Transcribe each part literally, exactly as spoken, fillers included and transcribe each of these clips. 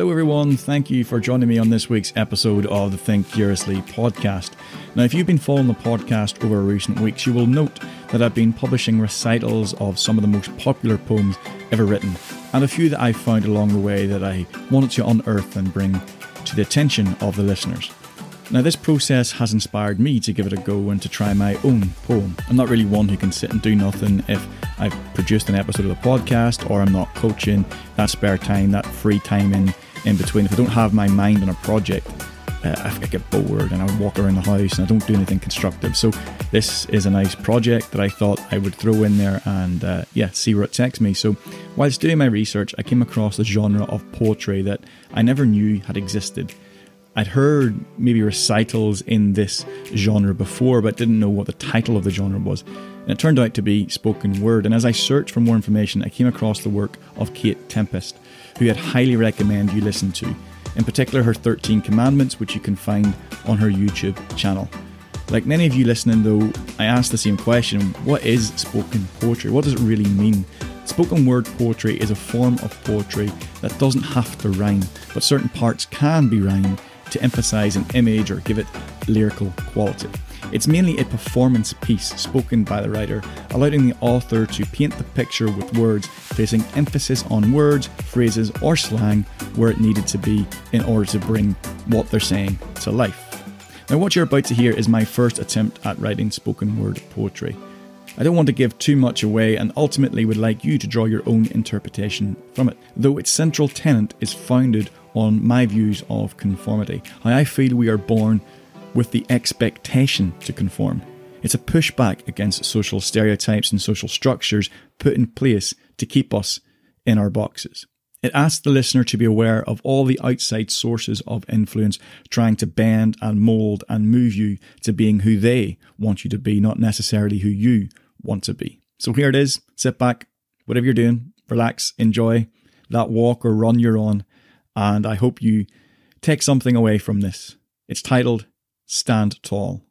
Hello everyone, thank you for joining me on this week's episode of the Think Curiously podcast. Now if you've been following the podcast over recent weeks, you will note that I've been publishing recitals of some of the most popular poems ever written, and a few that I found along the way that I wanted to unearth and bring to the attention of the listeners. Now this process has inspired me to give it a go and to try my own poem. I'm not really one who can sit and do nothing if I've produced an episode of the podcast or I'm not coaching. That spare time, that free time in, in between, if I don't have my mind on a project, uh, I get bored and I walk around the house and I don't do anything constructive. So this is a nice project that I thought I would throw in there and uh, yeah, see where it takes me. So whilst doing my research, I came across a genre of poetry that I never knew had existed. I'd heard maybe recitals in this genre before, but didn't know what the title of the genre was. And it turned out to be spoken word. And as I searched for more information, I came across the work of Kate Tempest, who I'd highly recommend you listen to. In particular, her thirteen Commandments, which you can find on her YouTube channel. Like many of you listening, though, I asked the same question. What is spoken poetry? What does it really mean? Spoken word poetry is a form of poetry that doesn't have to rhyme, but certain parts can be rhymed to emphasize an image or give it lyrical quality. It's mainly a performance piece spoken by the writer, allowing the author to paint the picture with words, placing emphasis on words, phrases, or slang where it needed to be in order to bring what they're saying to life. Now, what you're about to hear is my first attempt at writing spoken word poetry. I don't want to give too much away and ultimately would like you to draw your own interpretation from it, though its central tenet is founded on my views of conformity, how I feel we are born with the expectation to conform. It's a pushback against social stereotypes and social structures put in place to keep us in our boxes. It asks the listener to be aware of all the outside sources of influence trying to bend and mould and move you to being who they want you to be, not necessarily who you want to be. So here it is. Sit back, whatever you're doing, relax, enjoy that walk or run you're on, and I hope you take something away from this. It's titled Stand Tall.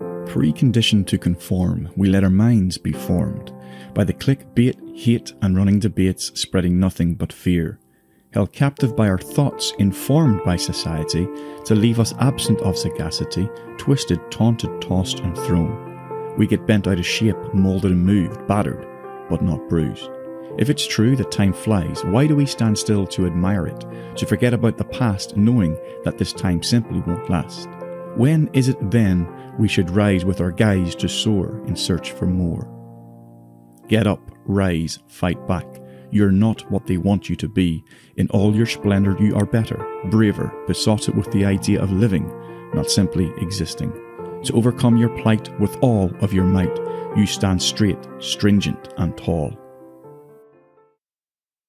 Preconditioned to conform, we let our minds be formed by the clickbait, hate and running debates spreading nothing but fear, held captive by our thoughts informed by society to leave us absent of sagacity, twisted, taunted, tossed and thrown. We get bent out of shape, moulded and moved, battered but not bruised. If it's true that time flies, why do we stand still to admire it, to forget about the past knowing that this time simply won't last? When is it then we should rise with our guise to soar in search for more? Get up, rise, fight back. You're not what they want you to be. In all your splendour you are better, braver, besotted with the idea of living, not simply existing. To overcome your plight with all of your might, you stand straight, stringent and tall.